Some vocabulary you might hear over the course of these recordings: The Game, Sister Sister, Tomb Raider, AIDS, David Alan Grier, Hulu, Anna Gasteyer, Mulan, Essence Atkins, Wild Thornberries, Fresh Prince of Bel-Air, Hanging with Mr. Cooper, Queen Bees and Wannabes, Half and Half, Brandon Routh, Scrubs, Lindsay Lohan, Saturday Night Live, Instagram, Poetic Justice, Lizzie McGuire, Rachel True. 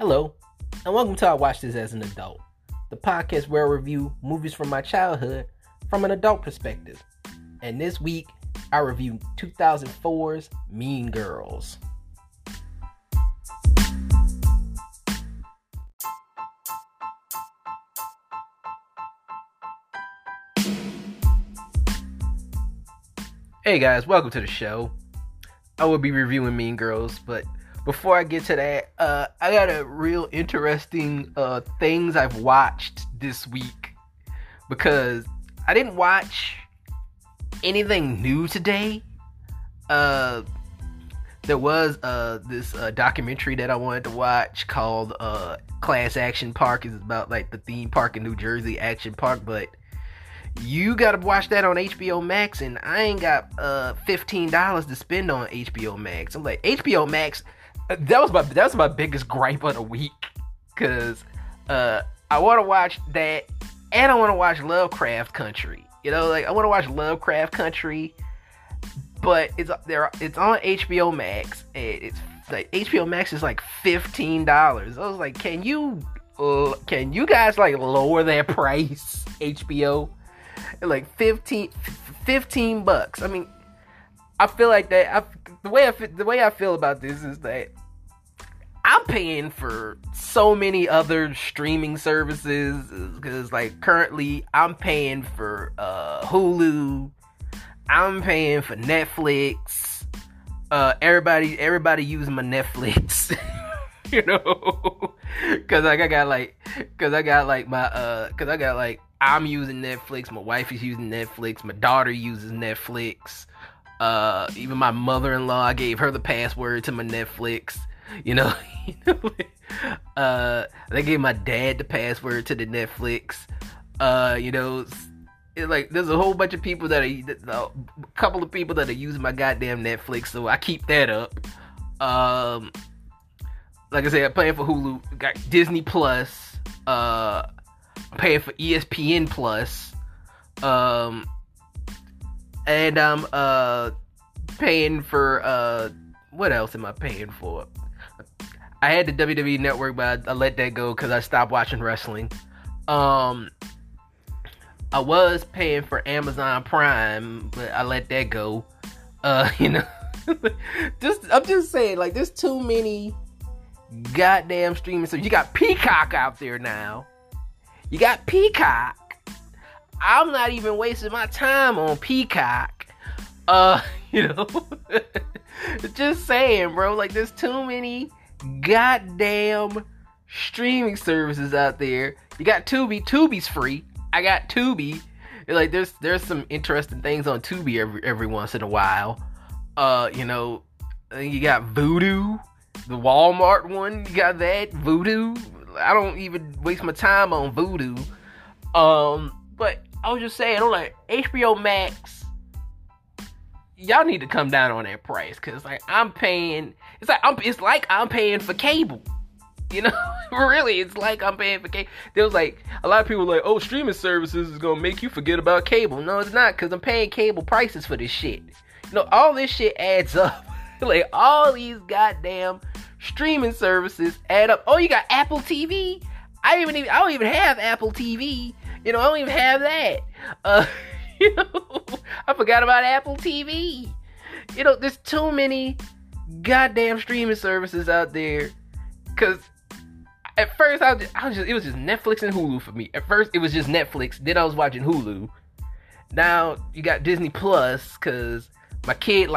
Hello, and welcome to I Watched This As an Adult, the podcast where I review movies from my childhood from an adult perspective. And this week, I review 2004's Mean Girls. Hey guys, welcome to the show. I will be reviewing Mean Girls, but before I get to that, I got a real interesting things I've watched this week, because I didn't watch anything new today. There was this documentary that I wanted to watch called Class Action Park. It's about like the theme park in New Jersey, Action Park, but you gotta watch that on HBO Max, and I ain't got $15 to spend on HBO Max. I'm like, HBO Max. That was my biggest gripe of the week, because I want to watch that, and I want to watch Lovecraft Country. You know, like I want to watch Lovecraft Country, but it's on HBO Max, and it's like HBO Max is like $15. I was like, can you guys like lower that price, HBO? Like $15. I mean, I feel like that. The way I feel about this is that I'm paying for so many other streaming services, because like currently I'm paying for Hulu, I'm paying for Netflix. Everybody using my Netflix, you know, because I'm using Netflix, my wife is using Netflix, my daughter uses Netflix, even my mother-in-law, I gave her the password to my Netflix, they gave my dad the password to the Netflix, there's a whole bunch of people a couple of people that are using my goddamn Netflix, so I keep that up. Like I said, I'm paying for Hulu, got Disney Plus, I'm paying for ESPN Plus, and I'm paying for what else am I paying for? I had the WWE Network, but I let that go because I stopped watching wrestling. I was paying for Amazon Prime, but I let that go. I'm just saying, like, there's too many goddamn streaming. So you got Peacock out there now. You got Peacock. I'm not even wasting my time on Peacock. Just saying, bro. Like, there's too many goddamn streaming services out there. You got Tubi. Tubi's free. I got Tubi. Like, there's some interesting things on Tubi every once in a while. You got Vudu, the Walmart one. You got that Vudu. I don't even waste my time on Vudu. But I was just saying, I'm like, HBO Max, y'all need to come down on that price, because like I'm paying, it's like I'm paying for cable, you know. Really, it's like I'm paying for cable. There was like a lot of people were like, oh, streaming services is gonna make you forget about cable. No, it's not, because I'm paying cable prices for this shit. You know, all this shit adds up. Like, all these goddamn streaming services add up. Oh, you got Apple TV. I don't even have Apple TV. You know, I don't even have that. I forgot about Apple TV. You know, there's too many goddamn streaming services out there. Cause at first it was just Netflix and Hulu for me. At first it was just Netflix. Then I was watching Hulu. Now you got Disney Plus, cause my kid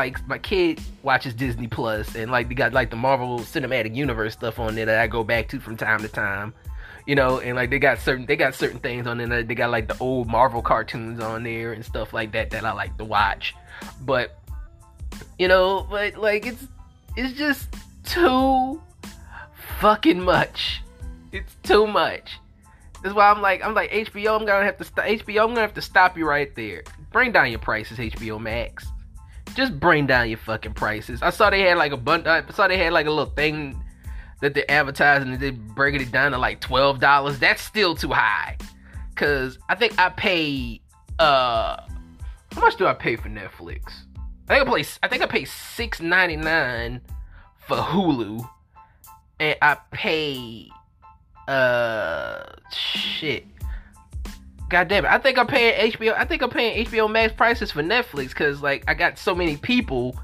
watches Disney Plus, and like they got like the Marvel Cinematic Universe stuff on there that I go back to from time to time, you know, and like they got certain things on there. They got like the old Marvel cartoons on there and stuff like that I like to watch, but like it's just too fucking much. It's too much. That's why I'm like HBO. I'm gonna have to stop you right there. Bring down your prices, HBO Max. Just bring down your fucking prices. I saw they had like a little thing that they're advertising, and they're breaking it down to like $12. That's still too high, cause I think I paid how much do I pay for Netflix? I think I paid $6.99 for Hulu, and I paid I think I'm paying HBO Max prices for Netflix because like I got so many people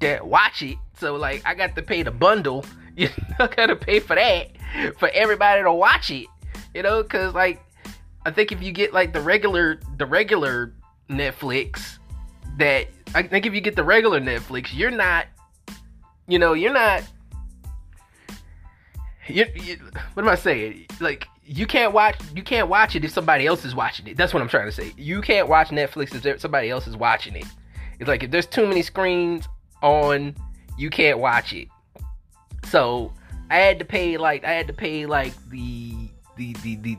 that watch it, so like I got to pay the bundle. You know, gotta pay for that for everybody to watch it, you know, because like I think if you get like the regular Netflix, that I think if you get the regular Netflix, you're not, what am I saying? Like you can't watch it if somebody else is watching it. That's what I'm trying to say. You can't watch Netflix if somebody else is watching it. It's like if there's too many screens on, you can't watch it. So I had to pay like the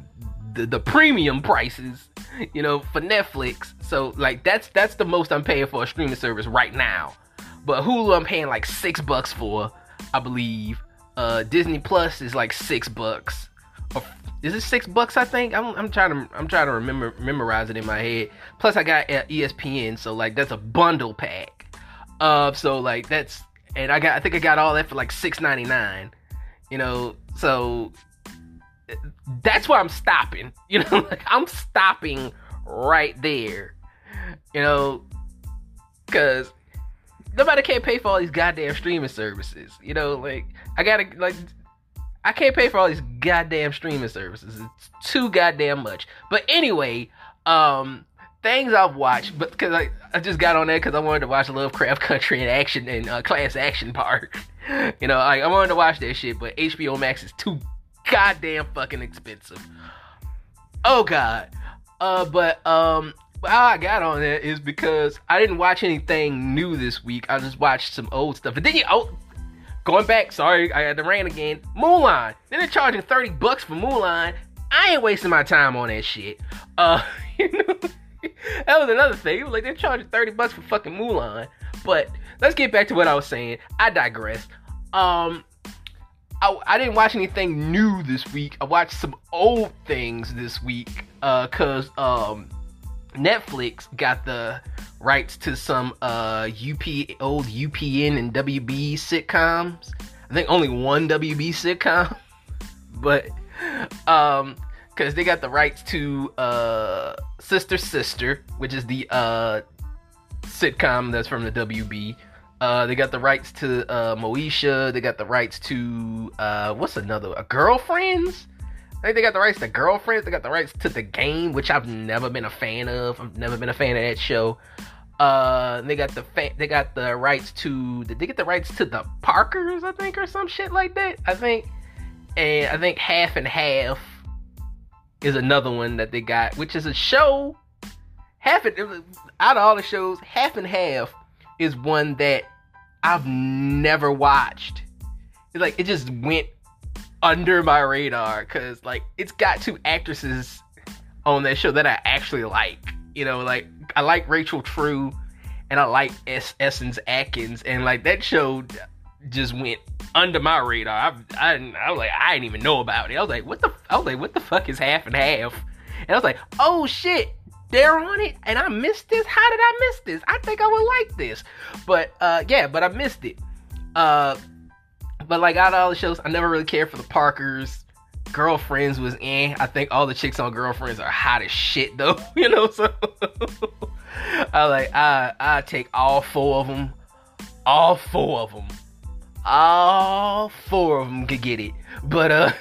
premium prices, you know, for Netflix. So like that's the most I'm paying for a streaming service right now. But Hulu I'm paying like $6 for, I believe. Disney Plus is like $6. Is it $6? I think I'm trying to memorize it in my head. Plus I got ESPN, so like that's a bundle pack. So like that's. And I think I got all that for like $6.99, you know, so that's where I'm stopping, you know, like I'm stopping right there, you know, because nobody can't pay for all these goddamn streaming services, you know, like I can't pay for all these goddamn streaming services, it's too goddamn much. But anyway, things I've watched, but because I just got on there because I wanted to watch Lovecraft Country in action and Class Action Park. You know, I wanted to watch that shit, but HBO Max is too goddamn fucking expensive. Oh god. But how I got on there is because I didn't watch anything new this week. I just watched some old stuff. And then I had to rant again. Mulan. Then they're charging $30 for Mulan. I ain't wasting my time on that shit. You know. That was another thing. Like they're charging $30 for fucking Mulan. But let's get back to what I was saying. I digress. I didn't watch anything new this week. I watched some old things this week. Cause Netflix got the rights to some old UPN and WB sitcoms. I think only one WB sitcom, but because they got the rights to Sister Sister, which is the sitcom that's from the WB. They got the rights to Moesha. They got the rights to what's another? Girlfriends? I think they got the rights to Girlfriends. They got the rights to The Game, which I've never been a fan of. I've never been a fan of that show. Did they get the rights to The Parkers, I think, or some shit like that? I think Half and Half is another one that they got, which is a show. Out of all the shows, Half and Half is one that I've never watched. It's like it just went under my radar because like it's got two actresses on that show that I actually like. You know, like I like Rachel True and I like Essence Atkins, and like that show just went under my radar. I was like, I didn't even know about it. I was like, what the fuck is Half and Half? And I was like, oh shit, they're on it, and I missed this. How did I miss this? I think I would like this, but I missed it. But like out of all the shows, I never really cared for the Parkers. Girlfriends was in. I think all the chicks on Girlfriends are hot as shit though, you know. So I take all four of them. All four of them could get it, but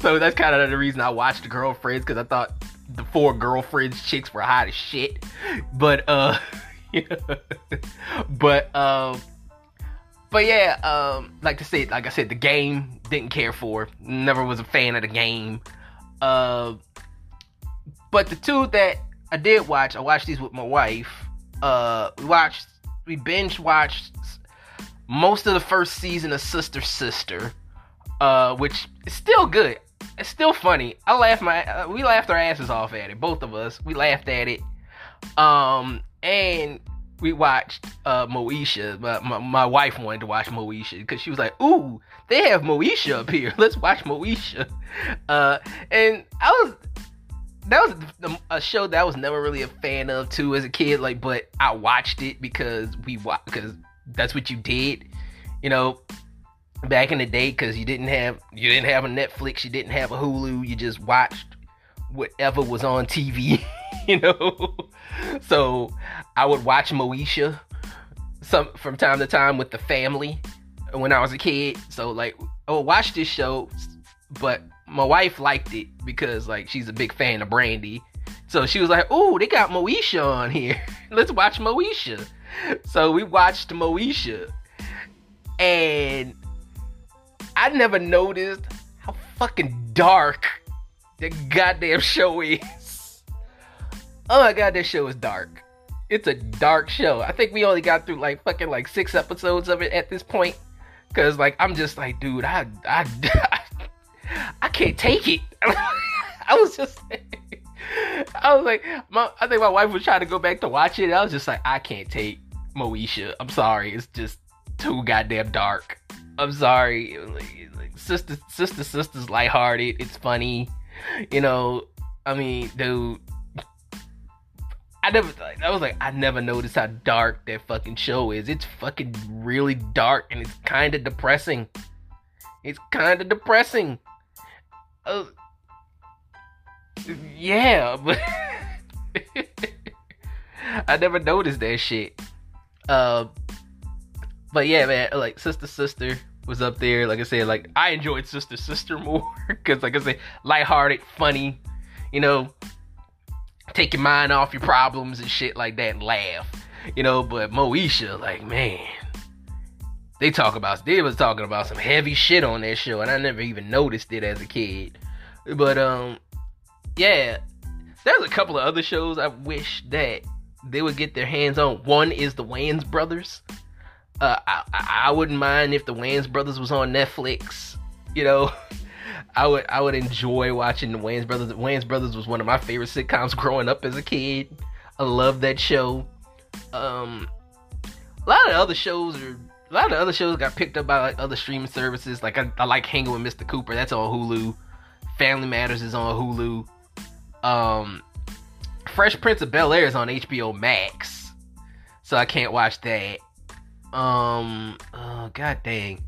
so that's kind of the reason I watched the Girlfriends, because I thought the four Girlfriends chicks were hot as shit, like I said, The Game, didn't care for, never was a fan of The Game, but the two that I did watch, I watched these with my wife. We binge watched most of the first season of Sister Sister, which is still good. It's still funny. We laughed our asses off at it. Both of us. We laughed at it. And we watched Moesha. My wife wanted to watch Moesha because she was like, ooh, they have Moesha up here. Let's watch Moesha. That was a show that I was never really a fan of too as a kid. Like, but I watched it because that's what you did, you know. back in the day, because you didn't have a Netflix, you didn't have a Hulu, you just watched whatever was on TV, you know. So I would watch Moesha from time to time with the family when I was a kid. So like, I would watch this show, but my wife liked it because like she's a big fan of Brandy. So she was like, "Ooh, they got Moesha on here. Let's watch Moesha." So we watched Moesha, and I never noticed how fucking dark the goddamn show is. Oh my god, this show is dark. It's a dark show. I think we only got through like fucking like 6 episodes of it at this point. Cause like, I'm just like, dude, I can't take it. I think my wife was trying to go back to watch it. And I was just like, I can't take Moesha. I'm sorry. It's just too goddamn dark. I'm sorry. Like, sister's lighthearted. It's funny. You know, I mean, dude, I never noticed how dark that fucking show is. It's fucking really dark, and it's kind of depressing. Yeah, but I never noticed that shit. But yeah, man, like, Sister Sister was up there. Like I said, like, I enjoyed Sister Sister more because, like I said, lighthearted, funny, you know, take your mind off your problems and shit like that and laugh, you know. But Moesha, like, man, they was talking about some heavy shit on that show, and I never even noticed it as a kid. But yeah, there's a couple of other shows I wish that they would get their hands on. One is The Wayans Brothers. I wouldn't mind if The Wayans Brothers was on Netflix, you know. I would enjoy watching The Wayans Brothers. The Wayans Brothers was one of my favorite sitcoms growing up as a kid. I loved that show. A lot of the other shows got picked up by like other streaming services. Like I like Hanging with Mr. Cooper. That's on Hulu. Family Matters is on Hulu. Fresh Prince of Bel-Air is on HBO Max, so I can't watch that. Oh god dang.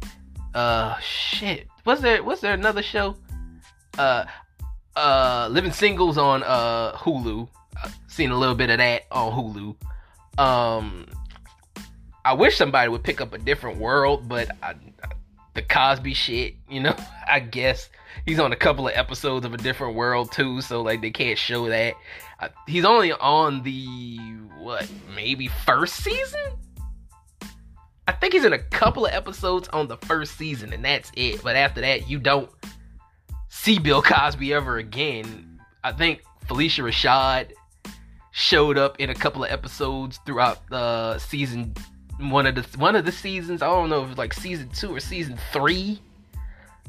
Shit. Was there another show? Living Single's on Hulu. I've seen a little bit of that on Hulu. I wish somebody would pick up A Different World, but the Cosby shit, you know, I guess he's on a couple of episodes of A Different World too, so like they can't show that. He's only on the maybe first season. I think he's in a couple of episodes on the first season, and that's it. But after that, you don't see Bill Cosby ever again. I think Felicia Rashad showed up in a couple of episodes throughout the season. One of the seasons, I don't know if it was like season 2 or season 3.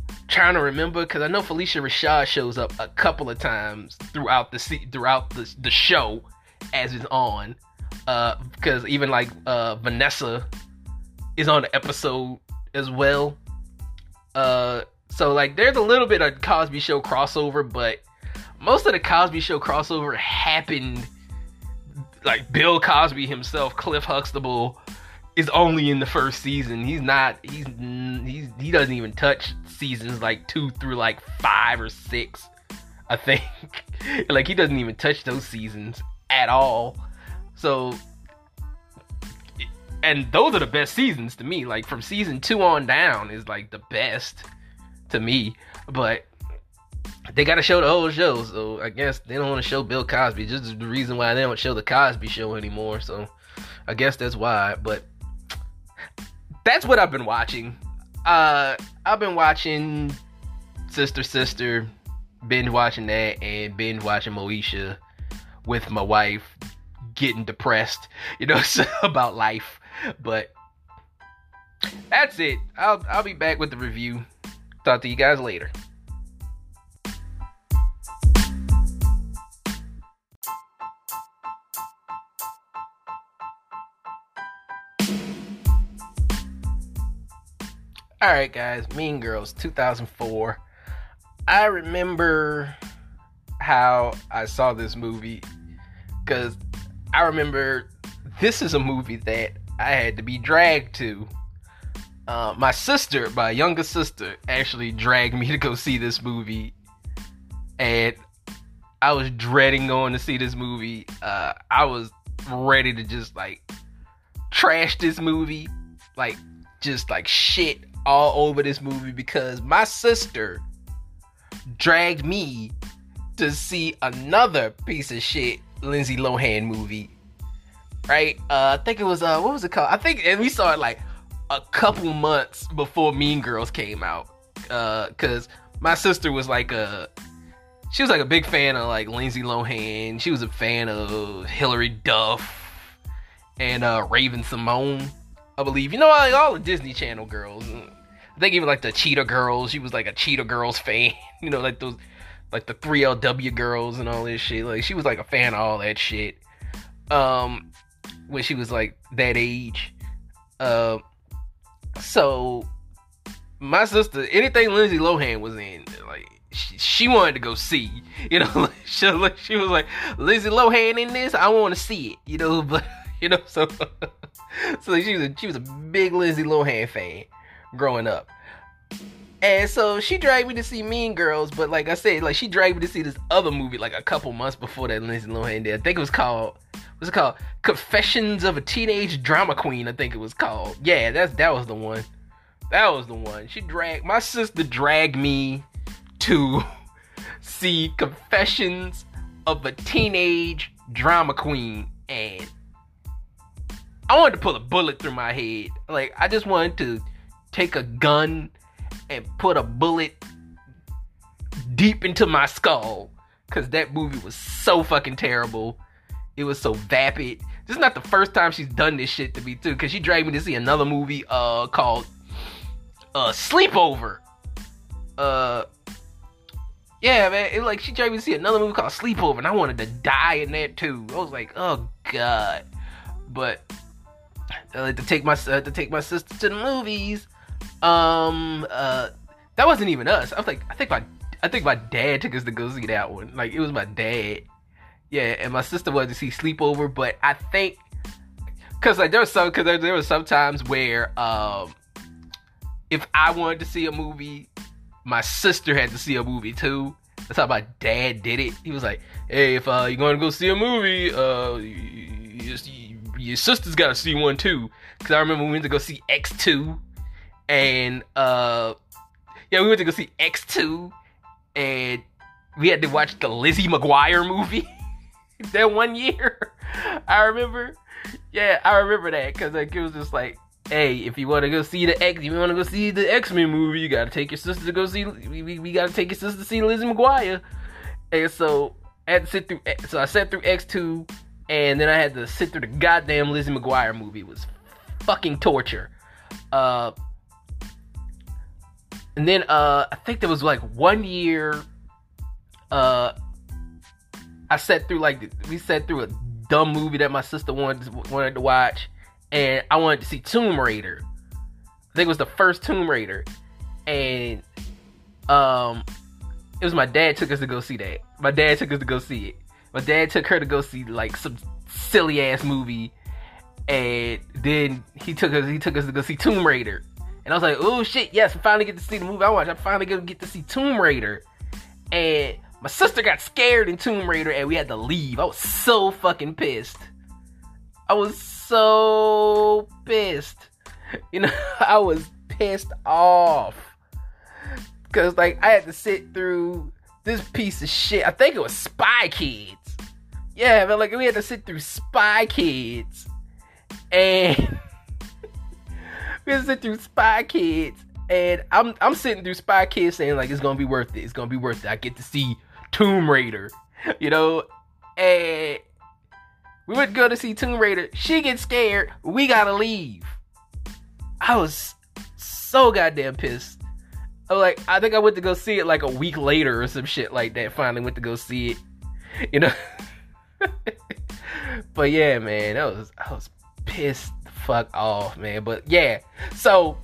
I'm trying to remember, because I know Felicia Rashad shows up a couple of times throughout the show as it's on. Because even like Vanessa is on the episode as well. So like there's a little bit of Cosby Show crossover, but most of the Cosby Show crossover happened like Bill Cosby himself, Cliff Huxtable, is only in the first season. He doesn't even touch seasons like 2 through like 5 or 6, I think. Like he doesn't even touch those seasons at all. So, and those are the best seasons to me. Like from season 2 on down is like the best to me. But they gotta show the whole show, so I guess they don't want to show Bill Cosby. Just the reason why they don't show the Cosby Show anymore. So I guess that's why. But that's what I've been watching. I've been watching Sister Sister, binge watching that, and binge watching Moesha with my wife, getting depressed, you know, about life. But that's it. I'll be back with the review. Talk to you guys later. Alright guys, Mean Girls 2004. I remember how I saw this movie, because I remember this is a movie that I had to be dragged to My sister, my younger sister, actually dragged me to go see this movie, and I was dreading going to see this movie. I was ready to just like trash this movie, like just like shit all over this movie, because my sister dragged me to see another piece of shit Lindsay Lohan movie, right? I think it was what was it called? I think, and we saw it like a couple months before Mean Girls came out, because my sister was like a big fan of like Lindsay Lohan. She was a fan of Hilary Duff and Raven-Symoné, I believe. You know, like all the Disney Channel girls. I think even like the Cheetah Girls. She was like a Cheetah Girls fan. You know, like those, like the 3LW girls and all this shit. Like she was like a fan of all that shit. When she was like that age. So my sister, anything Lindsay Lohan was in, like she wanted to go see. You know, she was like, Lindsay Lohan in this, I want to see it. You know, but you know, so she was a big Lindsay Lohan fan growing up. And so she dragged me to see Mean Girls, but like I said, like she dragged me to see this other movie like a couple months before that Lindsay Lohan did. I think it was called, what's it called? Confessions of a Teenage Drama Queen, I think it was called. Yeah, that was the one. That was the one. My sister dragged me to see Confessions of a Teenage Drama Queen, and I wanted to pull a bullet through my head. Like, I just wanted to take a gun and put a bullet deep into my skull, because that movie was so fucking terrible. It was so vapid. This is not the first time she's done this shit to me too, because she dragged me to see another movie called Sleepover. Yeah, man, it was like she dragged me to see another movie called Sleepover, and I wanted to die in that too. I was like, oh god. But I like to take my sister to the movies. That wasn't even us. I was like, I think my dad took us to go see that one. Like, it was my dad. Yeah, and my sister wanted to see Sleepover, but I think, cause there were some times where, if I wanted to see a movie, my sister had to see a movie too. That's how my dad did it. He was like, hey, if you're going to go see a movie, your sister's got to see one too. Cause I remember we went to go see X2. And, we went to go see X2, and we had to watch the Lizzie McGuire movie that one year. I remember that, because like, it was just like, hey, if you want to go see the X-Men movie, you got to take your sister to go see, we got to take your sister to see Lizzie McGuire. And so, I sat through X2, and then I had to sit through the goddamn Lizzie McGuire movie. It was fucking torture. And then, I think there was, like, one year, we sat through a dumb movie that my sister wanted to watch, and I wanted to see Tomb Raider. I think it was the first Tomb Raider, and, it was my dad took us to go see that. My dad took us to go see it. My dad took her to go see, like, some silly-ass movie, and then he took us to go see Tomb Raider. And I was like, oh shit, yes, I finally get to see the movie I watched. I finally get to see Tomb Raider. And my sister got scared in Tomb Raider, and we had to leave. I was so fucking pissed. You know, I was pissed off. Because, like, I had to sit through this piece of shit. I think it was Spy Kids. Yeah, but, like, we had to sit through Spy Kids. And... we had to sit through Spy Kids, and I'm sitting through Spy Kids saying, like, it's gonna be worth it. It's gonna be worth it. I get to see Tomb Raider, you know? And we would go to see Tomb Raider. She gets scared. We gotta leave. I was so goddamn pissed. I was like, I think I went to go see it like a week later or some shit like that. Finally went to go see it, you know? But yeah, man, I was pissed fuck off, man. But yeah, so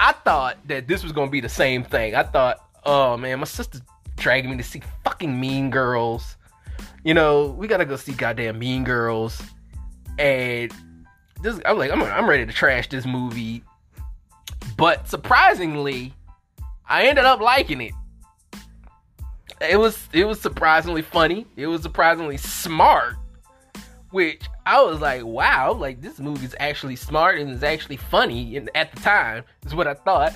I thought that this was gonna be the same thing. I thought, oh man, my sister's dragging me to see fucking Mean Girls, you know, we gotta go see goddamn Mean Girls, and this, I'm like, I'm ready to trash this movie But surprisingly, I ended up liking it. It was surprisingly funny. It was surprisingly smart, which I was like, wow, like this movie's actually smart and is actually funny. And at the time, is what I thought,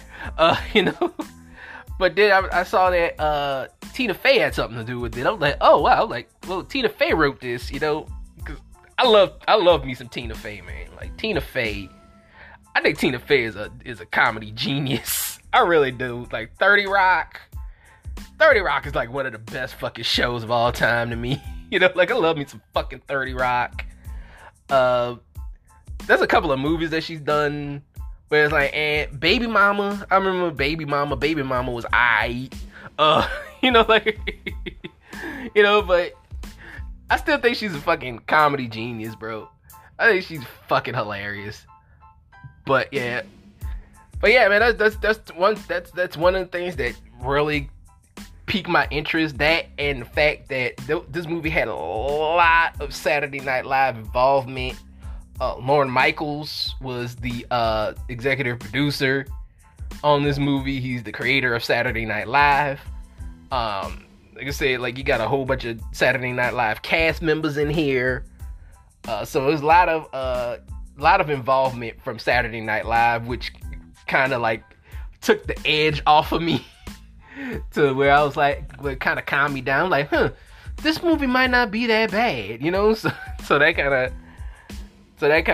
But then I saw that Tina Fey had something to do with it. I was like, oh wow, like well, Tina Fey wrote this, Because I love me some Tina Fey, man. Like Tina Fey, I think Tina Fey is a comedy genius. I really do. Like 30 Rock. 30 Rock is like one of the best fucking shows of all time to me. Like I love me some fucking 30 Rock. There's a couple of movies that she's done where it's like, and Baby Mama. I remember Baby Mama. Baby Mama was aight. But I still think she's a fucking comedy genius, bro. I think she's fucking hilarious. But yeah, man, that's one of the things that really piqued my interest. That and the fact that this movie had a lot of Saturday Night Live involvement. Lorne Michaels was the executive producer on this movie. He's the creator of Saturday Night Live. Like I said, like you got a whole bunch of Saturday Night Live cast members in here. So there's a lot of involvement from Saturday Night Live, which kind of like took the edge off of me to where I was like, well, kind of calmed me down. Like, this movie might not be that bad, So that kind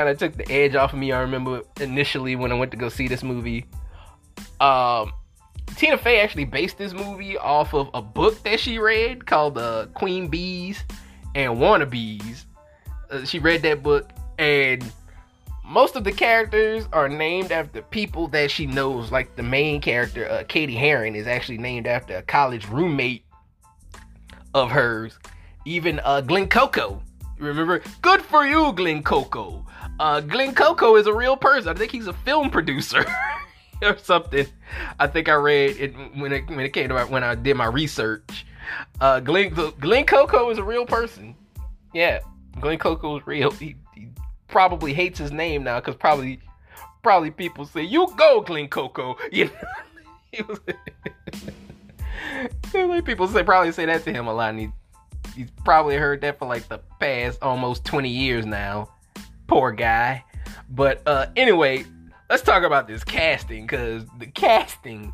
of took the edge off of me. I remember initially when I went to go see this movie. Tina Fey actually based this movie off of a book that she read called Queen Bees and Wannabes. She read that book, and most of the characters are named after people that she knows. Like the main character, Katie Heron, is actually named after a college roommate of hers. Even Glenn Coco. Remember? Good for you, Glenn Coco. Glenn Coco is a real person. I think he's a film producer or something. I think I read it when it came to when I did my research. Glenn Coco is a real person. Yeah, Glenn Coco is real. He probably hates his name now because probably people say, "You go, Glenn Coco." People probably say that to him a lot, and he's probably heard that for like the past almost 20 years now. Poor guy. But anyway, let's talk about this casting, because the casting,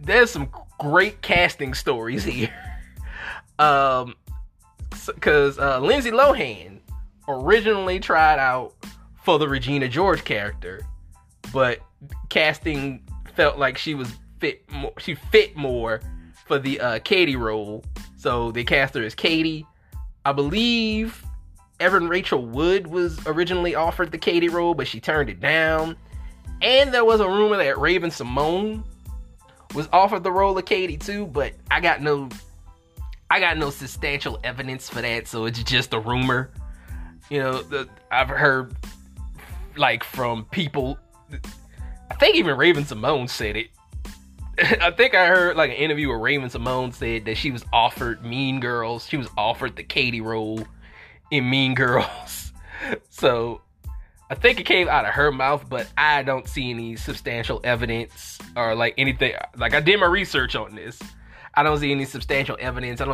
there's some great casting stories here. Because Lindsay Lohan originally tried out for the Regina George character, but casting felt like she fit more for the Katie role, so they cast her as Katie. I believe Evan Rachel Wood was originally offered the Katie role, but she turned it down. And there was a rumor that Raven-Symoné was offered the role of Katie too, but I got no substantial evidence for that, so it's just a rumor. I've heard like from people. I think even Raven-Symoné said it. I think I heard like an interview where Raven-Symoné said that she was offered Mean Girls. She was offered the Katie role in Mean Girls. So I think it came out of her mouth, but I don't see any substantial evidence or like anything. Like I did my research on this. I don't see any substantial evidence. I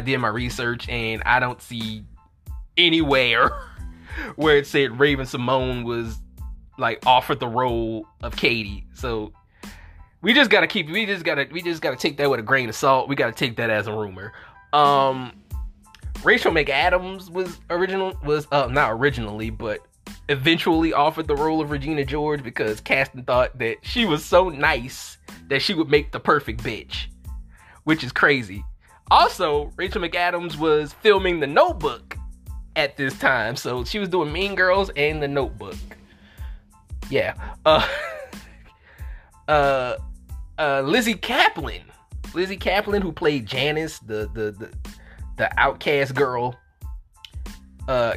did my research, and I don't see anywhere where it said Raven-Symoné was like offered the role of Katie. So we just gotta take that with a grain of salt. We gotta take that as a rumor. Rachel McAdams was eventually offered the role of Regina George because casting thought that she was so nice that she would make the perfect bitch, which is crazy. Also, Rachel McAdams was filming The Notebook at this time, so she was doing Mean Girls and The Notebook. Yeah. Lizzy Caplan, who played Janice, the outcast girl,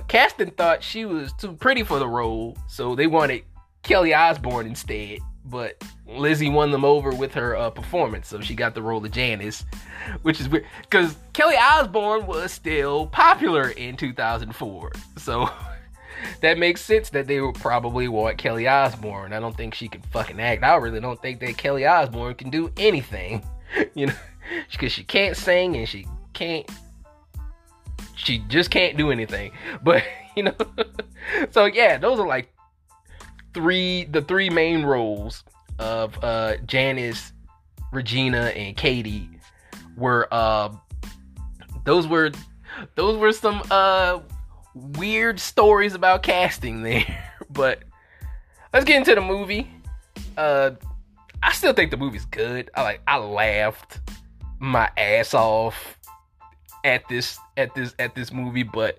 casting thought she was too pretty for the role, so they wanted Kelly Osbourne instead, but Lizzy won them over with her performance, so she got the role of Janice, which is weird, because Kelly Osbourne was still popular in 2004, so that makes sense that they would probably want Kelly Osbourne. I don't think she can fucking act. I really don't think that Kelly Osbourne can do anything, you know, because she can't sing and she just can't do anything. But, you know, so yeah, those are like the three main roles of Janice, Regina, and Katie were those were some weird stories about casting there. But let's get into the movie. I still think the movie's good. I laughed my ass off at this movie, but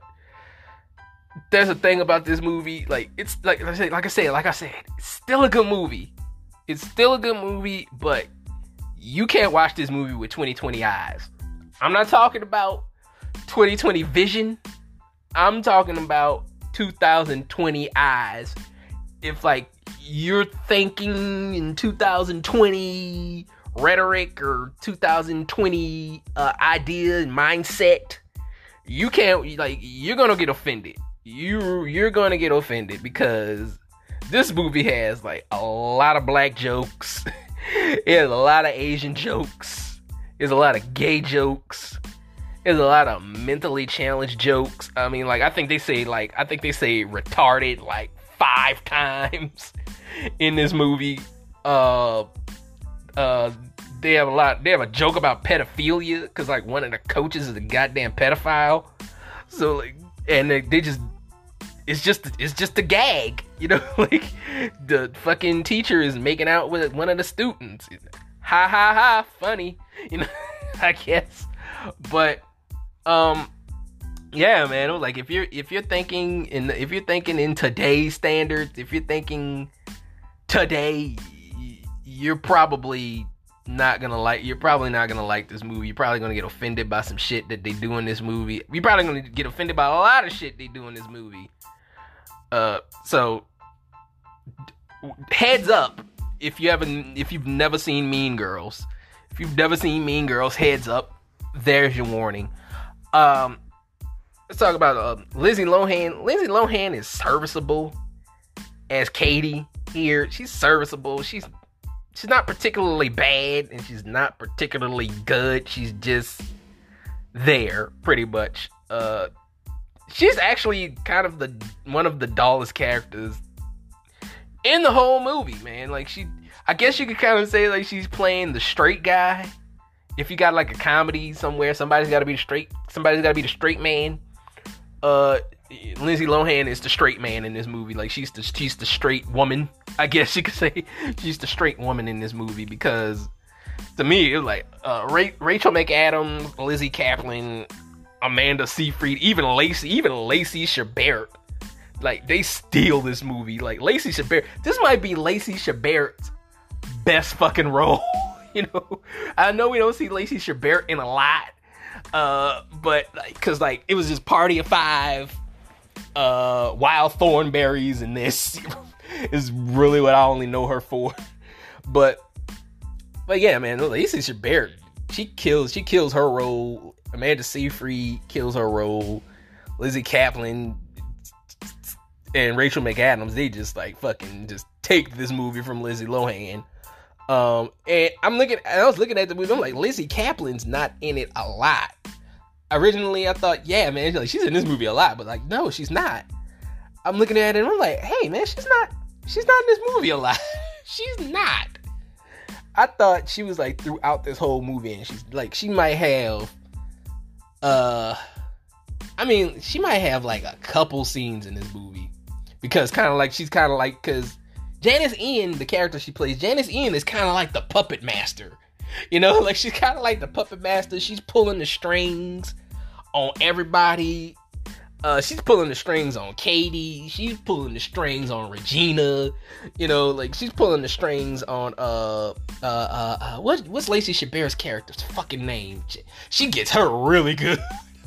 there's a thing about this movie, like I said, it's still a good movie. It's still a good movie, but you can't watch this movie with 20/20 eyes. I'm not talking about 20/20 vision. I'm talking about 2020 eyes. If like you're thinking in 2020 rhetoric or 2020 idea and mindset, you can't, like, you're gonna get offended. You're gonna get offended because this movie has like a lot of black jokes. It has a lot of Asian jokes. There's a lot of gay jokes. There's a lot of mentally challenged jokes. I mean, like, I think they say retarded like 5 times in this movie. They have a joke about pedophilia because like one of the coaches is a goddamn pedophile. So like, and it's just a gag, you know. Like the fucking teacher is making out with one of the students. Ha ha ha, funny, you know. I guess, but yeah, man. Like if you're thinking in today's standards, if you're thinking today, you're probably not gonna like this movie. You're probably gonna get offended by some shit that they do in this movie. You're probably gonna get offended by a lot of shit they do in this movie. So heads up if you've never seen Mean Girls, heads up. There's your warning. Let's talk about Lindsay Lohan. Lindsay Lohan is serviceable as Katie here. She's serviceable. She's not particularly bad, and she's not particularly good. She's just there, pretty much. She's actually kind of one of the dullest characters in the whole movie, man. Like I guess you could kind of say like she's playing the straight guy. If you got like a comedy somewhere, somebody's got to be the straight man. Lindsay Lohan is the straight man in this movie. Like she's the straight woman, I guess you could say. She's the straight woman in this movie because to me it was like Rachel McAdams, Lizzy Caplan, Amanda Seyfried, even Lacey Chabert. Like they steal this movie. Like Lacey Chabert, this might be Lacey Chabert's best fucking role. You know, I know we don't see Lacey Chabert in a lot, but because like it was just Party of Five, Wild Thornberries, and this is really what I only know her for. But yeah, man, Lacey Chabert, she kills her role. Amanda Seyfried kills her role. Lizzy Caplan and Rachel McAdams, they just like fucking just take this movie from Lindsay Lohan. And I was looking at the movie, I'm like, Lizzy Caplan's not in it a lot. Originally, I thought, yeah, man, like, she's in this movie a lot, but like, no, she's not. I'm looking at it and I'm like, hey, man, she's not in this movie a lot. She's not. I thought she was like throughout this whole movie, and she's like, she might have like a couple scenes in this movie because Janice Ian, the character she plays, Janice Ian is kind of like the puppet master, you know, like she's kind of like the puppet master. She's pulling the strings on everybody. She's pulling the strings on Katie. She's pulling the strings on Regina, you know, like she's pulling the strings on, what's Lacey Chabert's character's fucking name? She gets her really good.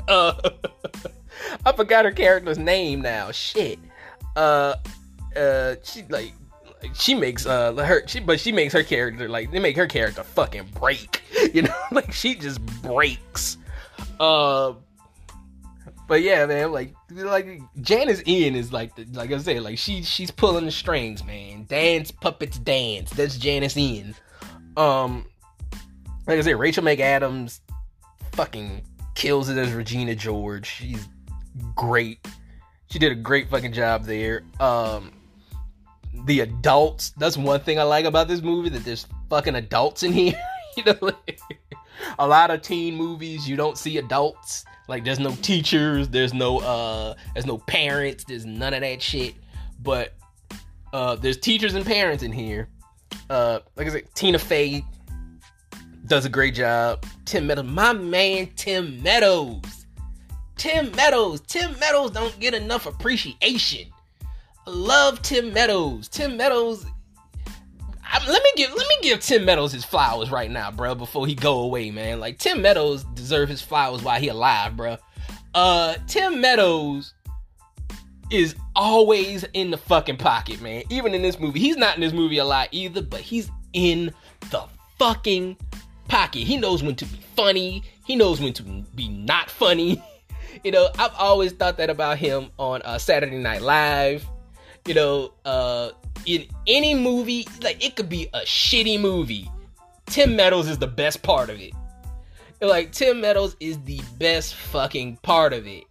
I forgot her character's name now. Shit. She makes her character, like, they make her character fucking break, you know, like, she just breaks, but yeah, man, like, like Janice Ian is like the, like I say, like she's pulling the strings, man. Dance puppets dance. That's Janice Ian. Like I said, Rachel McAdams fucking kills it as Regina George. She's great. She did a great fucking job there. The adults, that's one thing I like about this movie, that there's fucking adults in here. You know, like, a lot of teen movies, you don't see adults. Like, there's no teachers, there's no parents, there's none of that shit. But there's teachers and parents in here. Like I said, Tina Fey does a great job. Tim Meadows, my man, Tim Meadows don't get enough appreciation. I love Tim Meadows. Let me give Tim Meadows his flowers right now, bro, before he go away, man. Like, Tim Meadows deserves his flowers while he alive, bro. Tim Meadows is always in the fucking pocket, man. Even in this movie. He's not in this movie a lot either, but he's in the fucking pocket. He knows when to be funny. He knows when to be not funny. You know, I've always thought that about him on Saturday Night Live. You know, in any movie, like, it could be a shitty movie. Tim Meadows is the best part of it. Like, Tim Meadows is the best fucking part of it.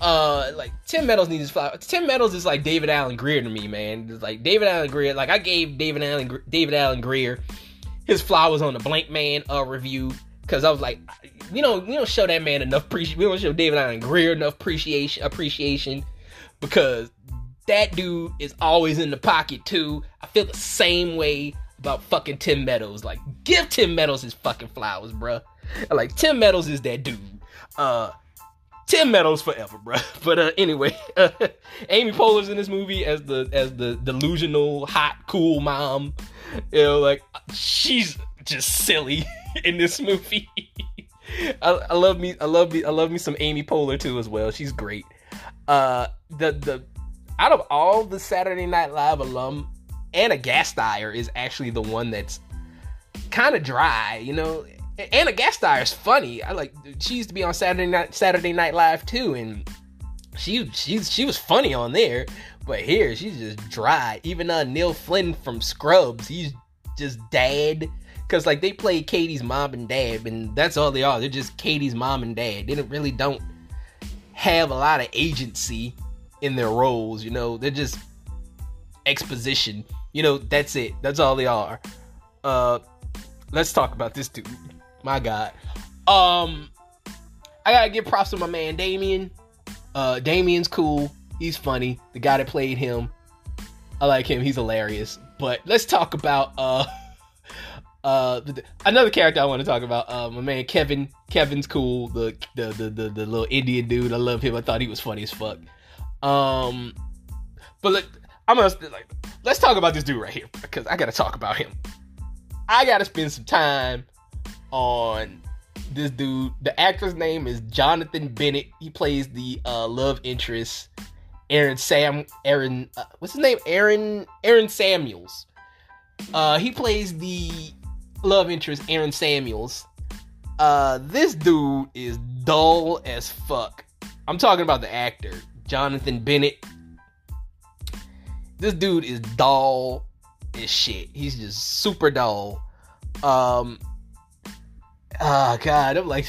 Like, Tim Meadows needs his flowers. Tim Meadows is like David Alan Grier to me, man. It's like David Alan Grier. Like, I gave David Alan Grier his flowers on the Blank Man review. Cause I was like, we don't show that man enough appreciation. We don't show David Alan Grier enough appreciation, because that dude is always in the pocket too. I feel the same way about fucking Tim Meadows. Like, give Tim Meadows his fucking flowers, bruh. Like, Tim Meadows is that dude. Tim Meadows forever, bruh. But anyway, Amy Poehler's in this movie as the delusional, hot, cool mom. You know, like, she's just silly in this movie. I love me some Amy Poehler too as well. She's great. Out of all the Saturday Night Live alum, Anna Gasteyer is actually the one that's kind of dry, you know. Anna Gasteyer is funny. She used to be on Saturday Night Live too, and she was funny on there. But here, she's just dry. Even Neil Flynn from Scrubs, he's just dad. Cause like, they play Katie's mom and dad, and that's all they are. They're just Katie's mom and dad. They really don't have a lot of agency in their roles, you know. They're just exposition, you know. That's it. That's all they are. Let's talk about this dude. My God. I gotta give props to my man Damien. Damien's cool. He's funny. The guy that played him, I like him. He's hilarious. But let's talk about another character I want to talk about. My man Kevin. Kevin's cool. The little Indian dude. I love him. I thought he was funny as fuck. But look, let's talk about this dude right here, because I gotta talk about him. I gotta spend some time on this dude. The actor's name is Jonathan Bennett. He plays the love interest, Aaron Samuels. He plays the love interest, Aaron Samuels. This dude is dull as fuck. I'm talking about the actor. Jonathan Bennett. This dude is dull as shit. He's just super dull. God, I'm like,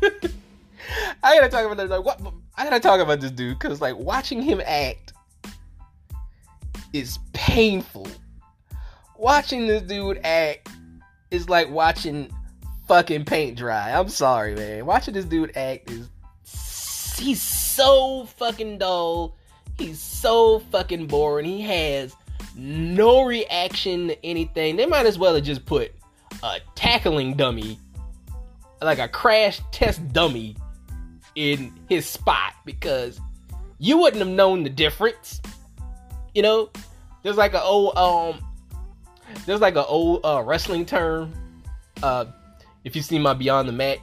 I gotta talk about this dude, because like, watching him act is painful. Watching this dude act is like watching fucking paint dry. I'm sorry, man. Watching this dude act is, he's so fucking dull. He's so fucking boring. He has no reaction to anything. They might as well have just put a tackling dummy, like a crash test dummy, in his spot, because you wouldn't have known the difference. You know, there's like an old wrestling term. If you see my Beyond the Mat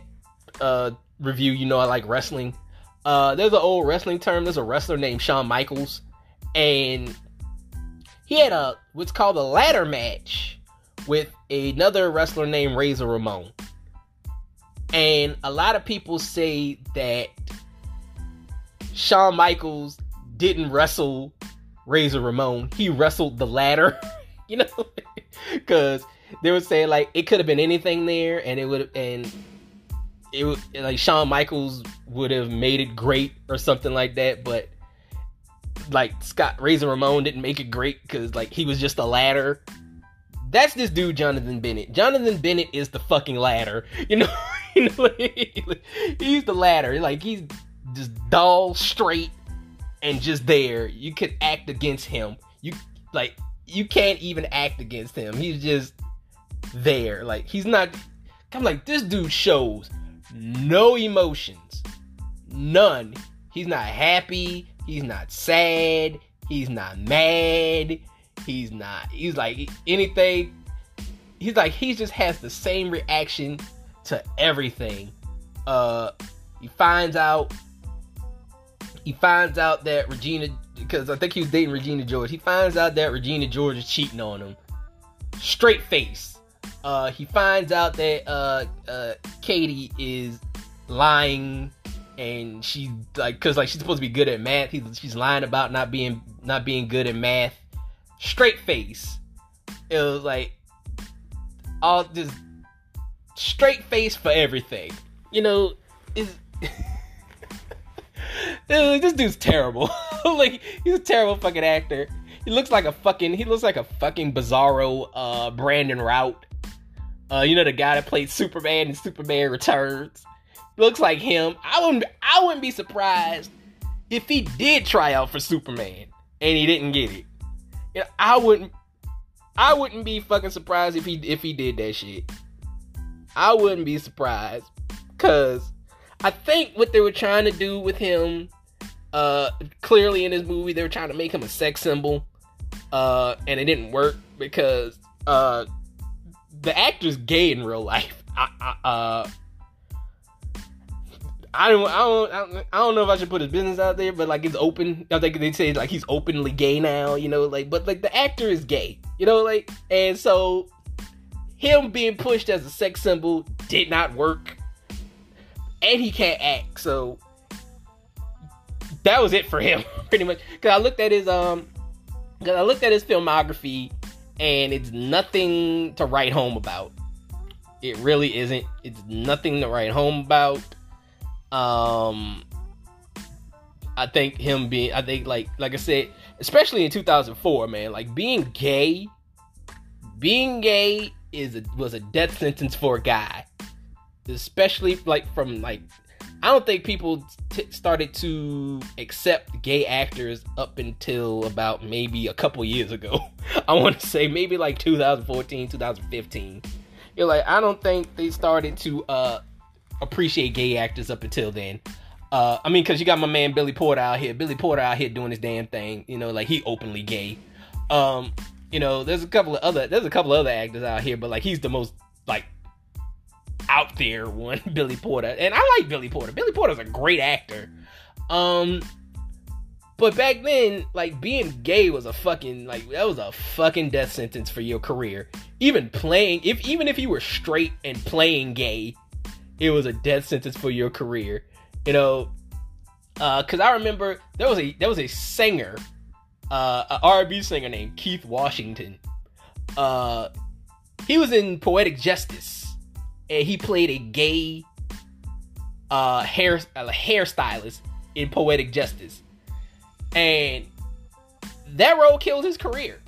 review, you know I like wrestling. There's an old wrestling term. There's a wrestler named Shawn Michaels, and he had what's called a ladder match with another wrestler named Razor Ramon. And a lot of people say that Shawn Michaels didn't wrestle Razor Ramon. He wrestled the ladder, you know, because they were saying, like, it could have been anything there, and it would, like, Shawn Michaels would have made it great or something like that, but, like, Razor Ramon didn't make it great because, like, he was just a ladder. That's this dude, Jonathan Bennett. Jonathan Bennett is the fucking ladder, you know? He's the ladder. Like, he's just dull, straight, and just there. You could act against him. You can't even act against him. He's just there. Like, he's not... I'm like, this dude shows no emotions. None. He's not happy. He's not sad. He's not mad. He's not... He's like, anything... He's like, he just has the same reaction to everything. He finds out that Regina, because I think he was dating Regina George, he finds out that Regina George is cheating on him, straight face. He finds out that Katie is lying, and she's like, because, like, she's supposed to be good at math, she's lying about not being good at math, straight face. It was like all this straight face for everything, you know. Is this dude's terrible. Like, he's a terrible fucking actor. He looks like a fucking bizarro Brandon Routh. You know, the guy that played Superman in Superman Returns. Looks like him. I wouldn't be surprised if he did try out for Superman and he didn't get it. You know, I wouldn't be fucking surprised if he did that shit. I wouldn't be surprised, cause I think what they were trying to do with him, clearly in this movie, they were trying to make him a sex symbol, and it didn't work because the actor's gay in real life. I don't know if I should put his business out there, but, like, it's open. I think they say, like, he's openly gay now, you know, like, but, like, the actor is gay, you know, like, and so him being pushed as a sex symbol did not work. And he can't act, so that was it for him, pretty much. Cause I looked at his filmography, and it's nothing to write home about. It really isn't. It's nothing to write home about. I think, like I said, especially in 2004, man, like, being gay was a death sentence for a guy. Especially, like, from, like, I don't think people started to accept gay actors up until about maybe a couple years ago. I want to say maybe like 2014, 2015. You're like, I don't think they started to appreciate gay actors up until then. I mean, because you got my man Billy Porter out here. Billy Porter out here doing his damn thing. You know, like, he openly gay. You know, there's a couple of other actors out here, but, like, he's the most, like, out there one, Billy Porter. And I like Billy Porter. Billy Porter's a great actor. But back then, like, being gay was a fucking, like, that was a fucking death sentence for your career. Even playing, even if you were straight and playing gay, it was a death sentence for your career. You know, cause I remember there was a singer, an R&B singer named Keith Washington. He was in Poetic Justice. And he played a gay hairstylist in Poetic Justice. And that role killed his career.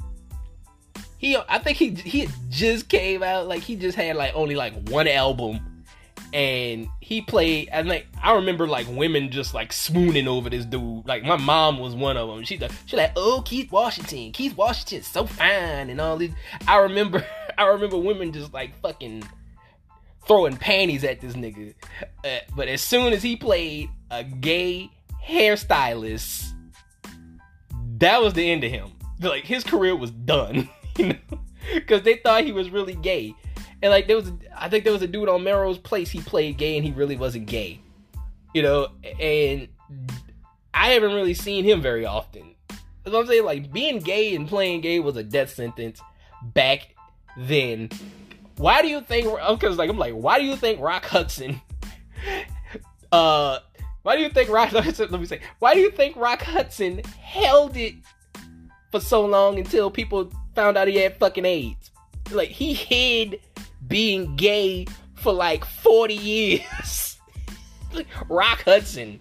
I think he just came out, like, he just had, like, only, like, one album. And he played, and, like, I remember, like, women just, like, swooning over this dude. Like, my mom was one of them. She's like, oh, Keith Washington. Keith Washington's so fine and all this. I remember women just, like, fucking throwing panties at this nigga. But as soon as he played a gay hairstylist, that was the end of him. Like, his career was done, you know, because they thought he was really gay. And, like, I think there was a dude on Melrose Place, he played gay and he really wasn't gay, you know, and I haven't really seen him very often. That's what I'm saying, like, being gay and playing gay was a death sentence back then. Why do you think Rock Hudson Why do you think Rock Hudson, why do you think Rock Hudson held it for so long until people found out he had fucking AIDS? Like, he hid being gay for like 40 years. Like, Rock Hudson.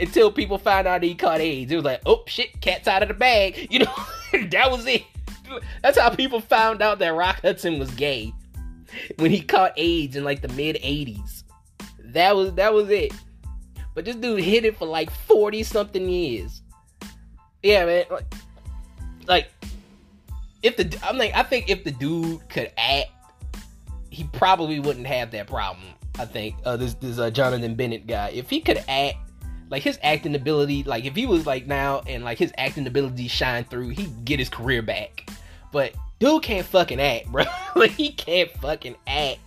Until people found out he caught AIDS. It was like, oh shit, cat's out of the bag. You know, that was it. That's how people found out that Rock Hudson was gay. When he caught AIDS in like the mid-80s. That was it. But this dude hid it for like 40 something years. Yeah, man. Like I think if the dude could act, he probably wouldn't have that problem. I think this Jonathan Bennett guy, if he could act, like his acting ability, like if he was like now and like his acting ability shine through, he'd get his career back. But dude can't fucking act, bro. Like, he can't fucking act.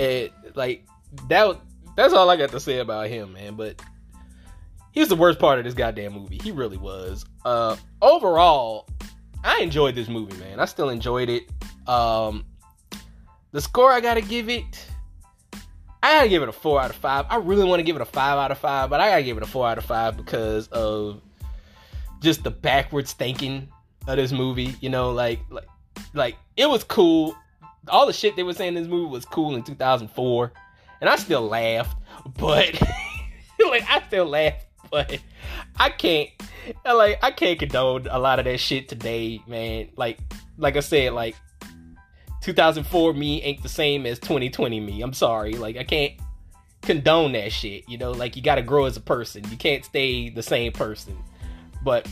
And like that's all I got to say about him, man. But he was the worst part of this goddamn movie. He really was. Overall, I enjoyed this movie, man. I still enjoyed it. The score I gotta give it a 4 out of 5. I really want to give it a 5 out of 5, but I gotta give it a 4 out of 5 because of just the backwards thinking of this movie. You know, like it was cool. All the shit they were saying in this movie was cool in 2004, and I still laughed, but but I can't condone a lot of that shit today, man. Like I said, like 2004 me ain't the same as 2020 me. I'm sorry. Like, I can't condone that shit, you know? Like, you gotta grow as a person. You can't stay the same person. But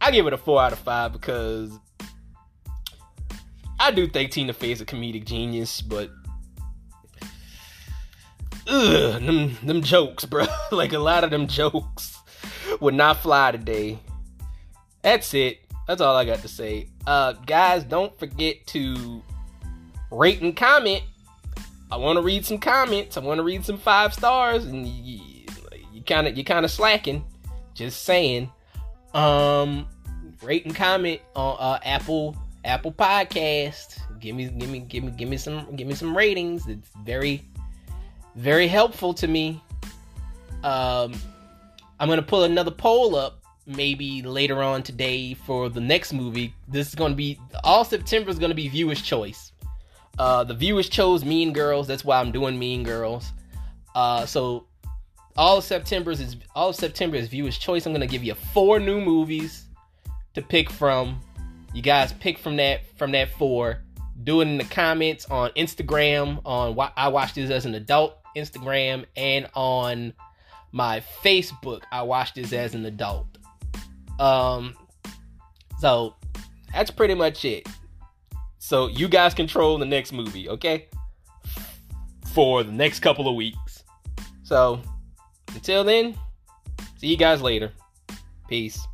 I give it a 4 out of 5 because I do think Tina Fey is a comedic genius, but them jokes, bro. Like, a lot of them jokes would not fly today. That's it. That's all I got to say. Guys, don't forget to rate and comment. I want to read some comments. I want to read some 5 stars, and you kind of slacking. Just saying. Rate and comment on Apple Podcast. Give me some ratings. It's very, very helpful to me. I'm gonna pull another poll up maybe later on today for the next movie. This is gonna be all September is gonna be viewer's choice. The viewers chose Mean Girls. That's why I'm doing Mean Girls. So all of September is viewers' choice. I'm gonna give you 4 new movies to pick from. You guys pick from that 4. Do it in the comments on Instagram, on I Watched This as an Adult Instagram, and on my Facebook, I Watched This as an Adult. So that's pretty much it. So you guys control the next movie, okay? For the next couple of weeks. So, until then, see you guys later. Peace.